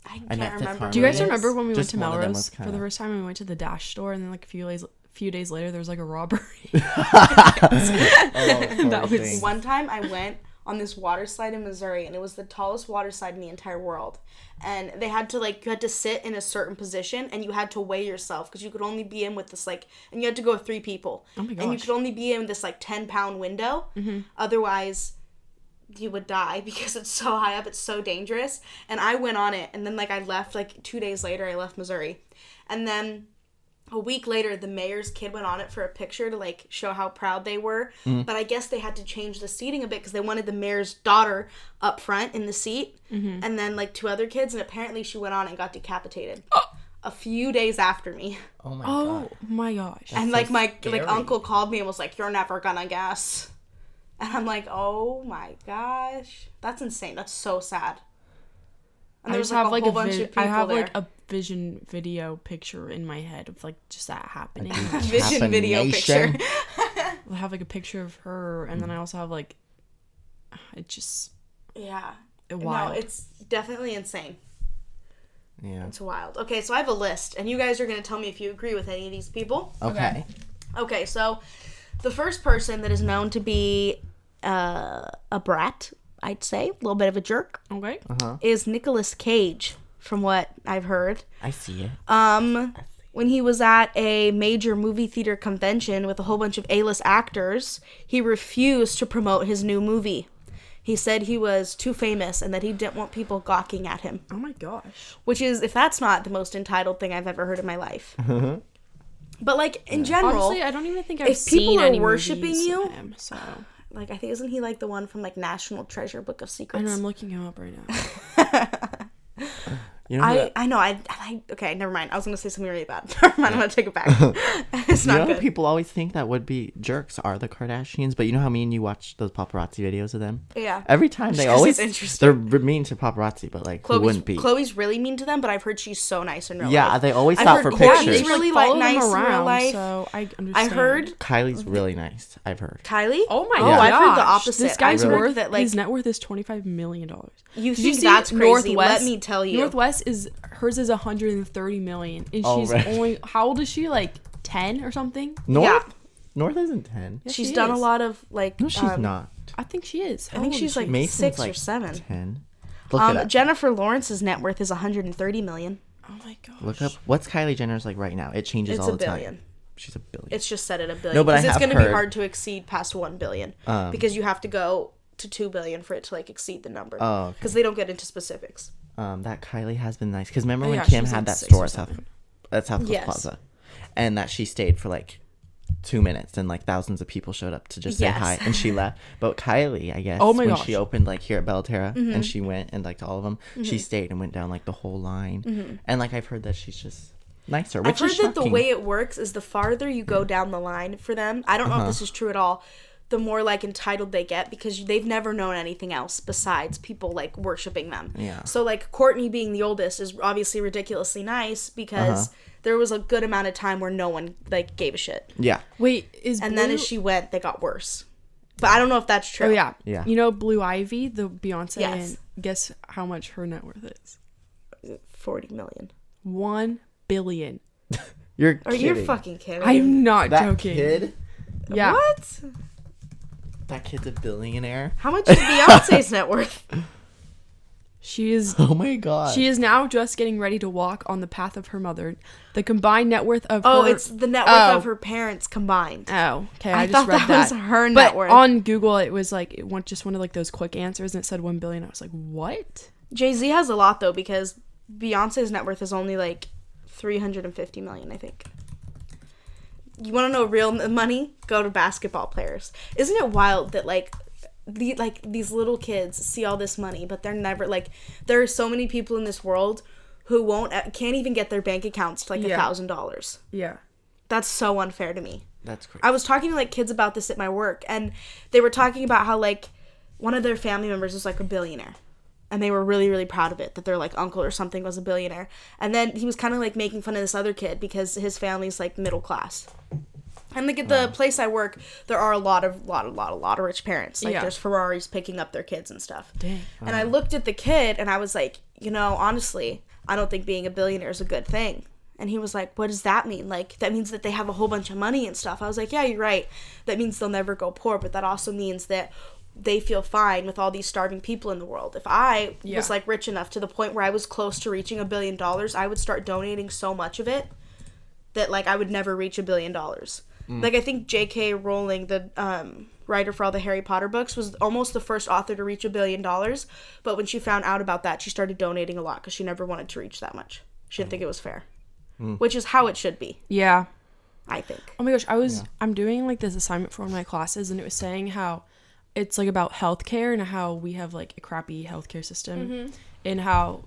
I can't I remember. Do you guys remember when we just went to Melrose? Kinda... For the first time, we went to the Dash store, and then like a few days, few days later, there was like a robbery. oh, that was... One time I went on this water slide in Missouri, and it was the tallest water slide in the entire world. And they had to, like, you had to sit in a certain position, and you had to weigh yourself, because you could only be in with this, like, and you had to go with three people. Oh, my gosh. And you could only be in this, like, ten-pound window. Mm-hmm. Otherwise, you would die, because it's so high up, it's so dangerous. And I went on it, and then, like, I left, like, two days later, I left Missouri. And then... a week later, the mayor's kid went on it for a picture to, like, show how proud they were. Mm. But I guess they had to change the seating a bit because they wanted the mayor's daughter up front in the seat. Mm-hmm. And then, like, two other kids. And apparently she went on and got decapitated oh. a few days after me. Oh, my oh, God. Oh, my gosh. That's and, like, so my scary. Like uncle called me and was like, you're never gonna guess. And I'm like, oh, my gosh. That's insane. That's so sad. And there's, like, have, a like, whole a bunch vid- of people I have, there. Like, a vision video picture in my head of, like, just that happening. Vision video picture. I have, like, a picture of her, and then I also have, like, it just... Yeah. It wild. No, it's definitely insane. Yeah. It's wild. Okay, so I have a list, and you guys are going to tell me if you agree with any of these people. Okay. Okay, so the first person that is known to be uh, a brat... I'd say, a little bit of a jerk, okay, uh-huh. is Nicolas Cage, from what I've heard. I see it. Um, see. When he was at a major movie theater convention with a whole bunch of A-list actors, he refused to promote his new movie. He said he was too famous and that he didn't want people gawking at him. Oh my gosh. Which is, if that's not the most entitled thing I've ever heard in my life. Mm-hmm. But like, in yeah. general, honestly, I don't even think I've seen any movies of him, so... If people are worshiping you... So. Like, I think, isn't he, like, the one from, like, National Treasure Book of Secrets? I know, I'm looking him up right now. You know I, that... I know. I, I Okay, never mind. I was going to say something really bad. Never mind. Yeah. I'm going to take it back. It's not you know, good. People always think that would be jerks are the Kardashians, but you know how mean you watch those paparazzi videos of them? Yeah. Every time they always... They're mean to paparazzi, but like, Khloe's, who wouldn't be? Khloe's really mean to them, but I've heard she's so nice in real yeah, life. Yeah, they always I've stop for pictures. I've heard Kourtney's really like, nice around, in real life. So I understand. I heard... Kylie's really nice. I've heard. Kylie? Oh my yeah. gosh. Oh, I've heard the opposite. This guy's really? worth... That, like, his net worth is twenty-five million dollars. You think you see that's crazy? Let me tell you. Northwest is hers is one hundred thirty million and oh, she's right. only how old is she, like ten or something? North yeah. North isn't ten. Yes, she's she done is. a lot of like no she's um, not I think she is how I think she's she? like Mason's six like or seven ten. Look um it up. Jennifer Lawrence's net worth is one hundred thirty million. Oh my gosh, look up what's Kylie Jenner's like right now. It changes it's all the billion. time. She's a billion. It's just set at a billion. No, but I it's going to be hard to exceed past one billion um, because you have to go to two billion for it to like exceed the number. Oh, because okay. they don't get into specifics. Um, that Kylie has been nice. Because remember oh, when yeah, Kim had that store at South, at South Coast yes. Plaza? And that she stayed for like two minutes and like thousands of people showed up to just yes. say hi. And she left. But Kylie, I guess, oh my when gosh. she opened like here at Belterra mm-hmm. and she went and like to all of them, mm-hmm. she stayed and went down like the whole line. Mm-hmm. And like I've heard that she's just nicer. Which I've heard is that the way it works is the farther you go down the line for them, I don't know uh-huh. if this is true at all, the more like entitled they get because they've never known anything else besides people like worshiping them. Yeah. So like Kourtney being the oldest is obviously ridiculously nice because uh-huh. there was a good amount of time where no one like gave a shit. Yeah. Wait, is and Blue... then as she went, they got worse. But I don't know if that's true. Oh yeah. Yeah. You know Blue Ivy, the Beyonce. Yes. And guess how much her net worth is? Forty million. One billion. You're kidding. Are you fucking kidding? I'm not that joking. Kid? Yeah. What? That kid's a billionaire. How much is Beyonce's net worth? She is... Oh, my God. She is now just getting ready to walk on the path of her mother. The combined net worth of oh, her... Oh, it's the net worth oh. of her parents combined. Oh, okay. I, I just read that. I thought that was her net but worth. But on Google, it was like... It went just one of like those quick answers, and it said one billion dollars. I was like, what? Jay-Z has a lot, though, because Beyonce's net worth is only like three hundred fifty million dollars, I think. You want to know real money? Go to basketball players. Isn't it wild that like the like these little kids see all this money, but they're never like there are so many people in this world who won't can't even get their bank accounts to like a thousand dollars. Yeah, that's so unfair to me. That's crazy. I was talking to like kids about this at my work, and they were talking about how like one of their family members was like a billionaire. And they were really, really proud of it, that their, like, uncle or something was a billionaire. And then he was kind of, like, making fun of this other kid because his family's, like, middle class. And, like, at the wow. place I work, there are a lot of, lot, a lot, a lot of rich parents. Like, yeah. there's Ferraris picking up their kids and stuff. Dang. And wow. I looked at the kid, and I was like, you know, honestly, I don't think being a billionaire is a good thing. And he was like, what does that mean? Like, that means that they have a whole bunch of money and stuff. I was like, yeah, you're right. That means they'll never go poor, but that also means that... they feel fine with all these starving people in the world. If I yeah. was, like, rich enough to the point where I was close to reaching a billion dollars, I would start donating so much of it that, like, I would never reach a billion dollars. Mm. Like, I think J K Rowling, the um, writer for all the Harry Potter books, was almost the first author to reach a billion dollars. But when she found out about that, she started donating a lot because she never wanted to reach that much. She didn't think it was fair, mm. which is how it should be. Yeah. I think. Oh, my gosh. I was... Yeah. I'm doing, like, this assignment for one of my classes, and it was saying how... it's, like, about healthcare and how we have, like, a crappy healthcare system mm-hmm. and how,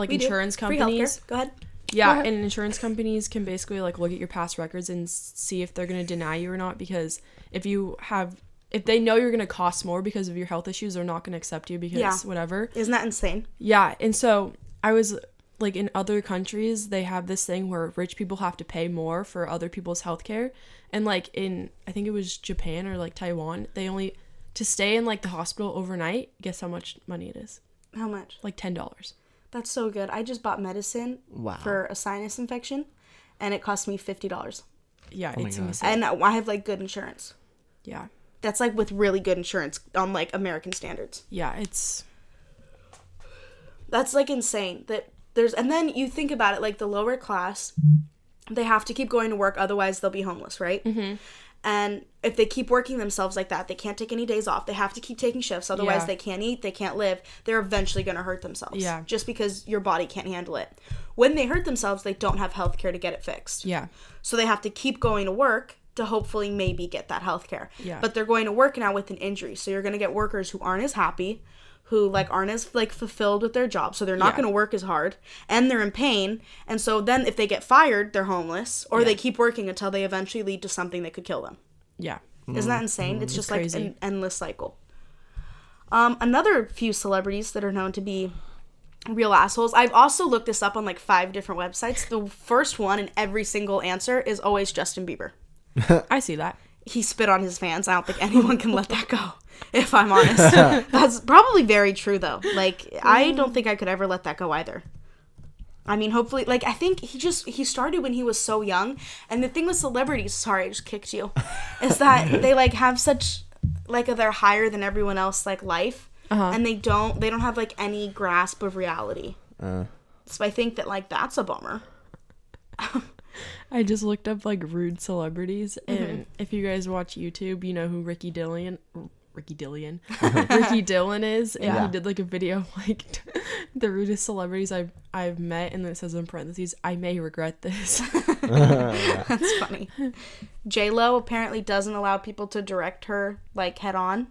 like, we insurance do. companies... Free healthcare. Go ahead. Yeah, Go ahead. And insurance companies can basically, like, look at your past records and see if they're going to deny you or not because if you have... if they know you're going to cost more because of your health issues, they're not going to accept you because yeah. whatever. Isn't that insane? Yeah, and so I was... like, in other countries, they have this thing where rich people have to pay more for other people's healthcare. And, like, in... I think it was Japan or, like, Taiwan, they only... to stay in, like, the hospital overnight, guess how much money it is. How much? Like, ten dollars. That's so good. I just bought medicine wow. for a sinus infection, and it cost me fifty dollars. Yeah, oh it's insane. And I have, like, good insurance. Yeah. That's, like, with really good insurance on, like, American standards. Yeah, it's... that's, like, insane. That there's, and then you think about it, like, the lower class, they have to keep going to work, otherwise they'll be homeless, right? Mm-hmm. And if they keep working themselves like that, they can't take any days off. They have to keep taking shifts. Otherwise, yeah. they can't eat. They can't live. They're eventually going to hurt themselves. Yeah. Just because your body can't handle it. When they hurt themselves, they don't have health care to get it fixed. Yeah. So they have to keep going to work to hopefully maybe get that health care. Yeah. But they're going to work now with an injury. So you're going to get workers who aren't as happy, who like aren't as like fulfilled with their job, so they're not yeah. going to work as hard, and they're in pain, and so then if they get fired, they're homeless, or yeah. they keep working until they eventually lead to something that could kill them. Yeah. Mm-hmm. Isn't that insane? Mm-hmm. It's just it's like crazy. An endless cycle. Um, another few celebrities that are known to be real assholes. I've also looked this up on like five different websites. The first one and every single answer is always Justin Bieber. I see that. He spit on his fans. I don't think anyone can let that go, if I'm honest. That's probably very true, though. Like, I don't think I could ever let that go either. I mean, hopefully, like, I think he just, he started when he was so young. And the thing with celebrities, sorry, I just kicked you, is that they, like, have such, like, they're higher than everyone else, like, life. Uh-huh. And they don't, they don't have, like, any grasp of reality. Uh. So I think that, like, that's a bummer. I just looked up, like, rude celebrities, and mm-hmm. if you guys watch YouTube, you know who Ricky Dillon, Ricky Dillon, Ricky Dillon is, and yeah. he did, like, a video, like, the rudest celebrities I've I've met, and then it says in parentheses, I may regret this. That's funny. J-Lo apparently doesn't allow people to direct her, like, head on,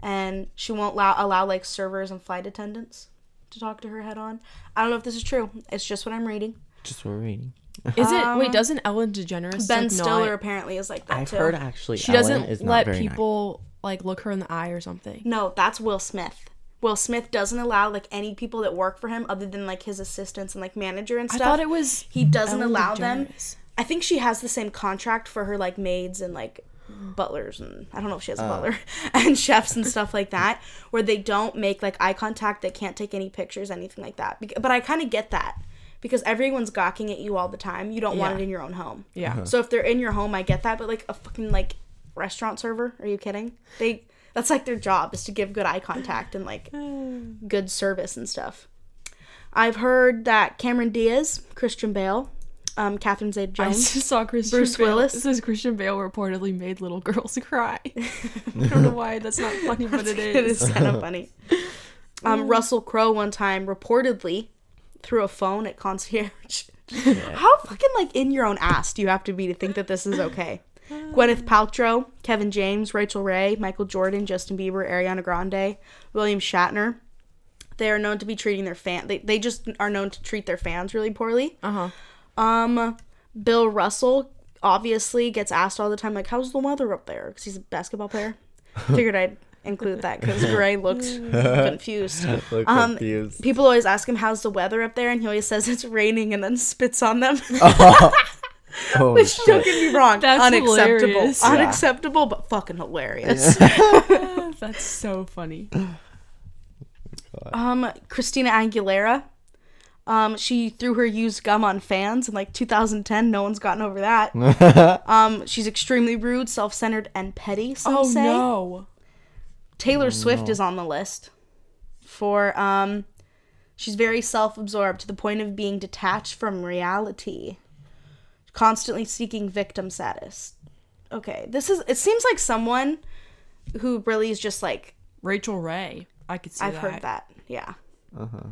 and she won't allow, allow like, servers and flight attendants to talk to her head on. I don't know if this is true. It's just what I'm reading. Just what we're reading. Is it? Um, wait, doesn't Ellen DeGeneres? Ben like Stiller not, apparently is like that I've too. I've heard actually. She Ellen doesn't is let not very people nice. Like look her in the eye or something. No, that's Will Smith. Will Smith doesn't allow like any people that work for him other than like his assistants and like manager and stuff. I thought it was he doesn't Ellen allow DeGeneres. Them. I think she has the same contract for her like maids and like butlers and I don't know if she has a uh, butler and chefs and stuff like that where they don't make like eye contact. They can't take any pictures, anything like that. But I kind of get that. Because everyone's gawking at you all the time. You don't yeah. want it in your own home. Yeah. Uh-huh. So if they're in your home, I get that. But, like, a fucking, like, restaurant server? Are you kidding? They That's, like, their job is to give good eye contact and, like, good service and stuff. I've heard that Cameron Diaz, Christian Bale, um, Catherine Zeta-Jones. I saw Christian Bruce Bale. Willis. It says Christian Bale reportedly made little girls cry. I don't know why that's not funny, but it is. It is kind of funny. Um, Russell Crowe one time reportedly... through a phone at concierge. Yeah. How fucking like in your own ass do you have to be to think that this is okay? Gwyneth Paltrow, Kevin James, Rachel Ray, Michael Jordan, Justin Bieber, Ariana Grande, William Shatner. They are known to be treating their fan. They they just are known to treat their fans really poorly. Uh huh. Um, Bill Russell obviously gets asked all the time, like, "How's the weather up there?" Because he's a basketball player. Figured I'd. Include that because Gray looked confused. Look um, confused. People always ask him how's the weather up there, and he always says it's raining, and then spits on them. Oh. Oh, which shit. Don't get me wrong, that's unacceptable, hilarious. unacceptable, yeah. but fucking hilarious. Yeah. That's so funny. God. Um, Christina Aguilera, um, she threw her used gum on fans in like two thousand ten. No one's gotten over that. um, she's extremely rude, self-centered, and petty. Some oh say. no. Taylor oh, Swift no. is on the list for, um, she's very self-absorbed to the point of being detached from reality, constantly seeking victim status. Okay, this is, it seems like someone who really is just like... Rachel Ray, I could see I've that. I've heard that, yeah. Uh-huh.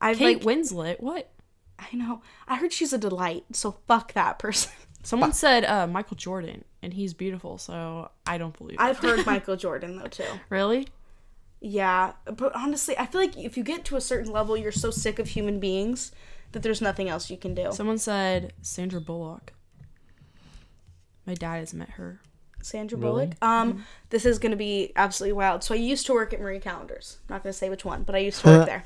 I've Kate like, Winslet, what? I know, I heard she's a delight, so fuck that person. Someone but, said uh, Michael Jordan, and he's beautiful, so I don't believe it. I've heard Michael Jordan, though, too. Really? Yeah, but honestly, I feel like if you get to a certain level, you're so sick of human beings that there's nothing else you can do. Someone said Sandra Bullock. My dad has met her. Sandra Bullock? Really? Um, mm-hmm. This is going to be absolutely wild. So I used to work at Marie Callender's. I'm not going to say which one, but I used to work there.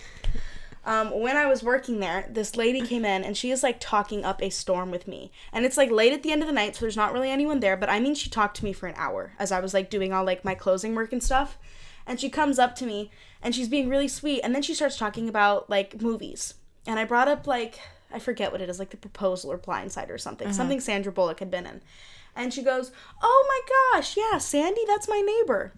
Um, when I was working there, this lady came in, and she is, like, talking up a storm with me. And it's, like, late at the end of the night, so there's not really anyone there. But, I mean, she talked to me for an hour as I was, like, doing all, like, my closing work and stuff. And she comes up to me, and she's being really sweet. And then she starts talking about, like, movies. And I brought up, like, I forget what it is, like, The Proposal or Blindside or something. Uh-huh. Something Sandra Bullock had been in. And she goes, oh, my gosh, yeah, Sandy, that's my neighbor.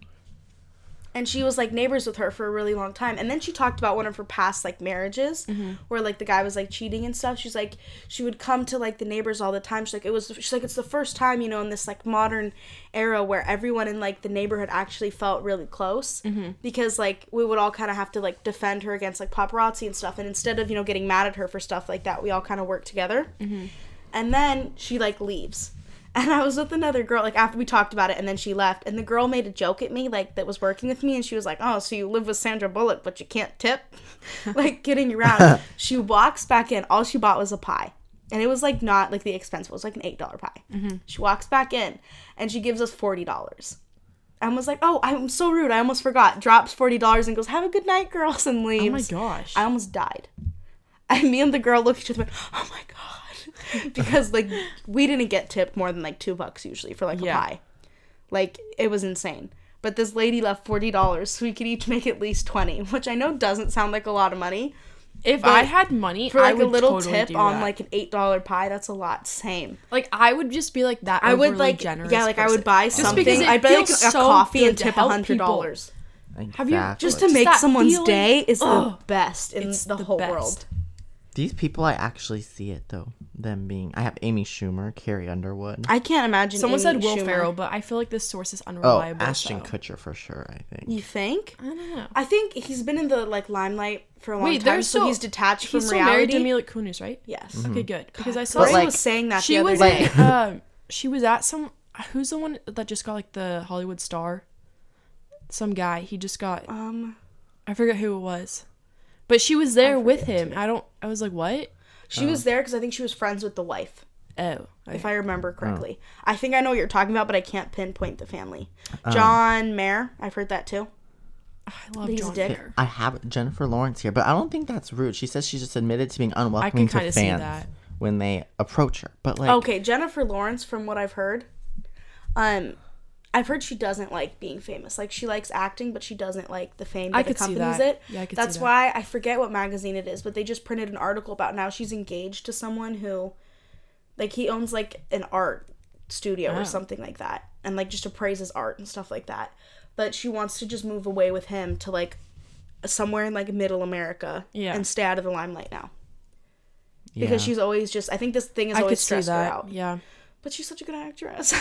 And she was, like, neighbors with her for a really long time. And then she talked about one of her past, like, marriages mm-hmm. where, like, the guy was, like, cheating and stuff. She's, like, she would come to, like, the neighbors all the time. She's, like, it was, she's, like, it's the first time, you know, in this, like, modern era where everyone in, like, the neighborhood actually felt really close. Mm-hmm. Because, like, we would all kind of have to, like, defend her against, like, paparazzi and stuff. And instead of, you know, getting mad at her for stuff like that, we all kind of worked together. Mm-hmm. And then she, like, leaves. And I was with another girl, like, after we talked about it, and then she left. And the girl made a joke at me, like, that was working with me. And she was like, oh, so you live with Sandra Bullock, but you can't tip? Like, kidding around. She walks back in. All she bought was a pie. And it was, like, not, like, the expensive. It was, like, an eight dollar pie. Mm-hmm. She walks back in, and she gives us forty dollars. I was like, oh, I'm so rude. I almost forgot. Drops forty dollars and goes, have a good night, girls, and leaves. Oh, my gosh. I almost died. And me and the girl looked at each other and went, oh, my God. Because, like, we didn't get tipped more than, like, two bucks usually for, like, yeah. a pie. Like, it was insane. But this lady left forty dollars so we could each make at least twenty, which I know doesn't sound like a lot of money. If I had money, for, like, I would a little totally tip on, that. Like, an eight dollar pie, that's a lot. Same. Like, I would just be, like, that I would, like, generous yeah, like, person. I would buy just something. Because I'd buy, like, so a coffee and tip one hundred dollars. People. Exactly. Have you Just to make someone's feeling? Day is Ugh. The best in it's the, the whole best. World. These people, I actually see it, though. Them being... I have Amy Schumer, Carrie Underwood. I can't imagine Someone Amy said Will Schumer. Ferrell, but I feel like this source is unreliable. Oh, Ashton so. Kutcher for sure, I think. You think? I don't know. I think he's been in the, like, limelight for a long Wait, time, so, so he's detached he's from so reality. He's still married to Mila Kunis, right? Yes. Mm-hmm. Okay, good. Because I saw... But, like, was saying that she the other was day. At, um, she was at some... Who's the one that just got, like, the Hollywood star? Some guy. He just got... Um, I forget who it was. But she was there with him. Too. I don't... I was like, what? She oh. was there because I think she was friends with the wife. Oh. Okay. If I remember correctly. Oh. I think I know what you're talking about, but I can't pinpoint the family. Um, John Mayer. I've heard that too. I love John Mayer. I have Jennifer Lawrence here, but I don't think that's rude. She says she just admitted to being unwelcoming to fans when they approach her. But like, okay, Jennifer Lawrence, from what I've heard, um, I've heard she doesn't like being famous. Like, she likes acting, but she doesn't like the fame that accompanies it. Yeah, I could see that. That's why, I forget what magazine it is, but they just printed an article about now she's engaged to someone who, like, he owns, like, an art studio or something like that. And, like, just appraises art and stuff like that. But she wants to just move away with him to, like, somewhere in, like, middle America. Yeah. And stay out of the limelight now. Yeah. Because she's always just, I think this thing has always stressed her out. Yeah. But she's such a good actress.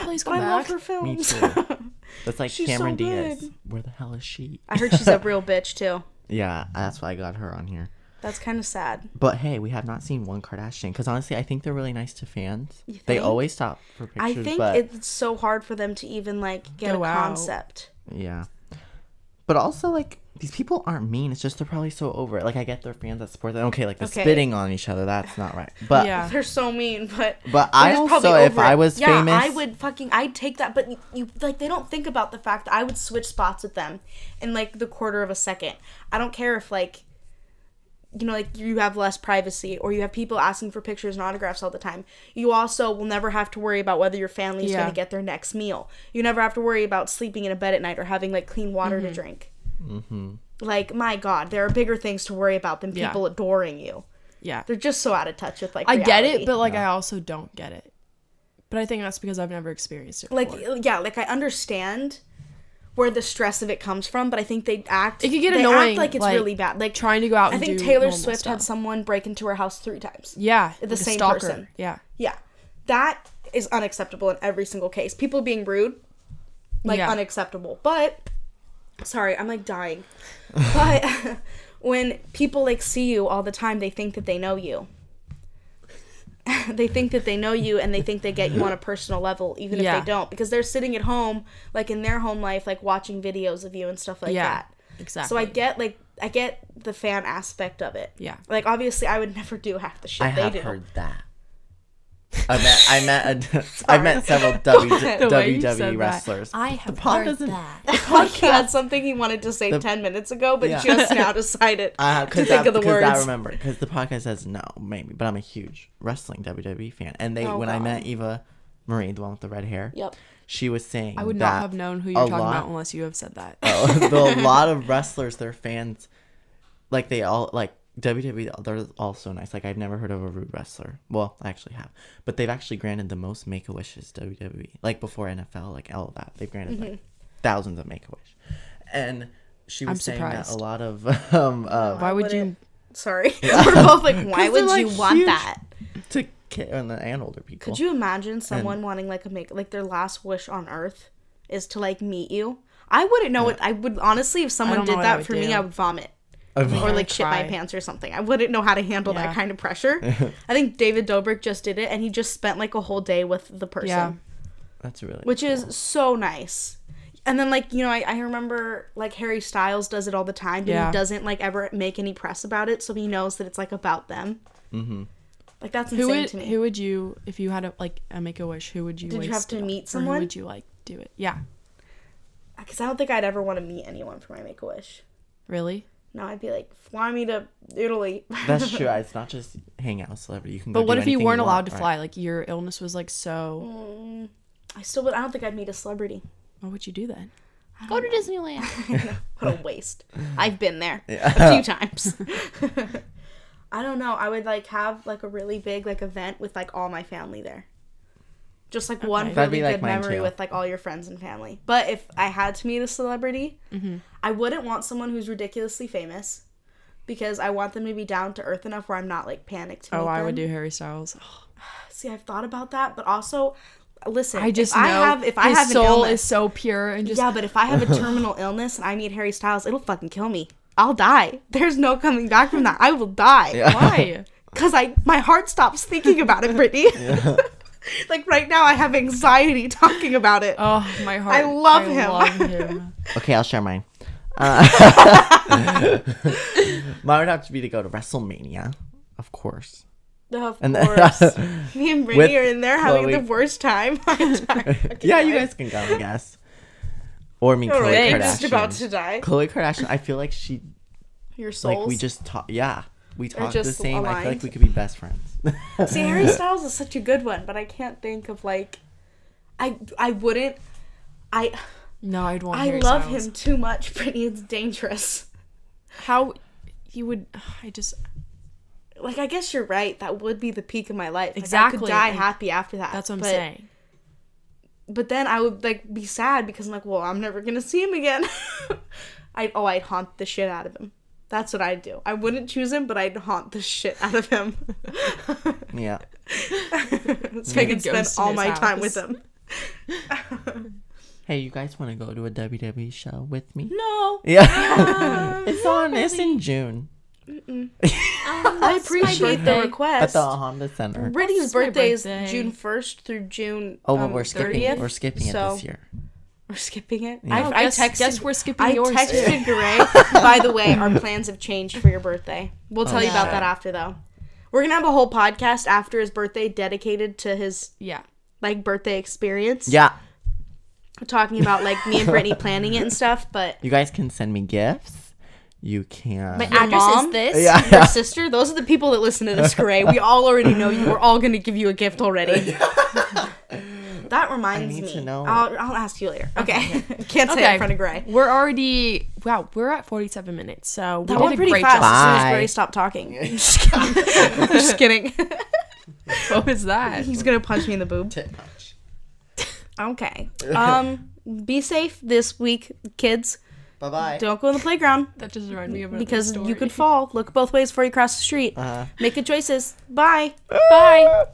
Please come back. I love her films. Me too. That's like she's Cameron so Diaz. Where the hell is she? I heard she's a real bitch too. Yeah, that's why I got her on here. That's kind of sad. But hey, we have not seen one Kardashian. Because honestly, I think they're really nice to fans. They always stop for pictures. I think but... it's so hard for them to even like get Go a concept. Out. Yeah. But also like these people aren't mean. It's just they're probably so over it. Like I get their fans that support them. Okay, like they're okay. spitting on each other. That's not right. But yeah. they're so mean. But but I also, if it. I was yeah, famous, I would fucking I'd take that. But you like they don't think about the fact that I would switch spots with them in like the quarter of a second. I don't care if like you know like you have less privacy or you have people asking for pictures and autographs all the time. You also will never have to worry about whether your family's yeah. going to get their next meal. You never have to worry about sleeping in a bed at night or having like clean water mm-hmm. to drink. Mm-hmm. Like, my God, there are bigger things to worry about than people yeah. adoring you. Yeah. They're just so out of touch with, like, reality. I get it, but, like, yeah. I also don't get it. But I think that's because I've never experienced it before. Like, yeah, like, I understand where the stress of it comes from, but I think they act... It could get they annoying. Act like it's like, really bad. Like, trying to go out and do I think do Taylor Swift stuff. Had someone break into her house three times. Yeah. The like same person. Yeah. Yeah. That is unacceptable in every single case. People being rude, like, yeah. unacceptable. But... Sorry, I'm, like, dying. But when people, like, see you all the time, they think that they know you. They think that they know you, and they think they get you on a personal level, even yeah. if they don't. Because they're sitting at home, like, in their home life, like, watching videos of you and stuff like yeah, that. Exactly. So I get, like, I get the fan aspect of it. Yeah. Like, obviously, I would never do half the shit I they do. I have heard that. I met I met a, I met several w, W W E wrestlers. That. I have the heard that. The podcast had something he wanted to say the, ten minutes ago, but yeah. just now decided uh, to think I, of the words. I remember because the podcast says no, maybe, but I'm a huge wrestling W W E fan, and they oh, when God. I met Eva Marie, the one with the red hair, yep, she was saying I would that not have known who you're talking lot, about unless you have said that. Oh, the, a lot of wrestlers, their fans, like they all like. W W E, they're also nice. Like, I've never heard of a rude wrestler. Well, I actually have. But they've actually granted the most Make-A-Wishes, W W E. Like, before N F L, like, all of that. They've granted, mm-hmm. like, thousands of Make-A-Wish. And she was I'm saying surprised. That a lot of... Um, uh, why would you... It... Sorry. Yeah. We're both like, why would like, you want that? To kid and, and older people. Could you imagine someone and... wanting, like, a make... Like, their last wish on Earth is to, like, meet you? I wouldn't know yeah. what... I would... Honestly, if someone did that for do. me, I would vomit. I mean, or like shit my pants or something. I wouldn't know how to handle yeah. that kind of pressure. I think David Dobrik just did it, and he just spent like a whole day with the person. Yeah. That's really Which cool. is so nice. And then, like, you know, I, I remember, like, Harry Styles does it all the time, but yeah. he doesn't, like, ever make any press about it, so he knows that it's, like, about them. Mm-hmm. Like, that's insane who would, to me. Who would you, if you had, a, like, a Make-A-Wish, who would you Did you have to meet someone? Who would you, like, do it? Yeah. Because I don't think I'd ever want to meet anyone for my Make-A-Wish. Really? No, I'd be like, fly me to Italy. That's true. It's not just hang out with celebrity. You can go But what if you weren't you allowed to fly? Right. Like, your illness was, like, so... Mm, I still would. I don't think I'd meet a celebrity. Why would you do that? Go to know. Disneyland. What a waste. I've been there yeah. a few times. I don't know. I would, like, have, like, a really big, like, event with, like, all my family there. Just, like, okay. one That'd really be, like, good memory too. With, like, all your friends and family. But if I had to meet a celebrity, mm-hmm. I wouldn't want someone who's ridiculously famous because I want them to be down to earth enough where I'm not, like, panicked to oh, meet I them. Would do Harry Styles. See, I've thought about that, but also... Listen, I just if know I have, if I his have an soul illness, is so pure. And just... Yeah, but if I have a terminal illness and I meet Harry Styles, it'll fucking kill me. I'll die. There's no coming back from that. I will die. Yeah. Why? Because I my heart stops thinking about it, Brittany. Yeah. Like right now, I have anxiety talking about it. Oh, my heart. I love I him. Love him. Okay, I'll share mine. Uh, mine would have to be to go to WrestleMania, of course. Of and course. Then, me and Brittany are in there having Khloe. The worst time. Yeah, you guys can go, I guess. Or me, Khloe right. Kardashian. Just about to die. Khloe Kardashian, I feel like she... Your souls? Like, we just talk... Yeah. We talk the same. Aligned. I feel like we could be best friends. See, Harry Styles is such a good one, but I can't think of, like... I I wouldn't... I... No, I'd want I Harry love Styles. Him too much, Brittany. It's dangerous. How... You would... I just... Like, I guess you're right. That would be the peak of my life. Like, exactly. I could die like, happy after that. That's what I'm but, saying. But then I would, like, be sad because I'm like, well, I'm never going to see him again. I Oh, I'd haunt the shit out of him. That's what I'd do. I wouldn't choose him, but I'd haunt the shit out of him. Yeah. So I could spend all my house. Time with him. Hey, you guys want to go to a W W E show with me? No. Yeah. Um, it's on. Really. It's in June. Um, I appreciate the request. At the Honda Center. Brittany's birthday, birthday is June first through June Oh, well, um, we're skipping thirtieth, it. We're skipping so. It this year. We're skipping it? Yeah. I, I guess, texted, guess we're skipping I yours. I texted Gray. By the way, our plans have changed for your birthday. We'll tell oh, you about shit. That after, though. We're going to have a whole podcast after his birthday dedicated to his yeah, like birthday experience. Yeah. We're talking about like me and Brittany planning it and stuff, but... You guys can send me gifts. You can. My address mom, is this. Yeah, yeah. Your sister. Those are the people that listen to this, Gray. We all already know you. We're all going to give you a gift already. That reminds I need me. To know. I'll, I'll ask you later. Okay. okay. Can't say okay. it in front of Gray. We're already, wow, we're at forty-seven minutes. So we that did a great fast. Job. Bye. As soon as Gray stopped talking. I'm just kidding. I'm just kidding. What was that? He's going to punch me in the boob. Tit punch. Okay. Um, be safe this week, kids. Bye-bye. Don't go on the playground. That just reminded me of another story. Because you could fall. Look both ways before you cross the street. Uh-huh. Make good choices. Bye. Bye.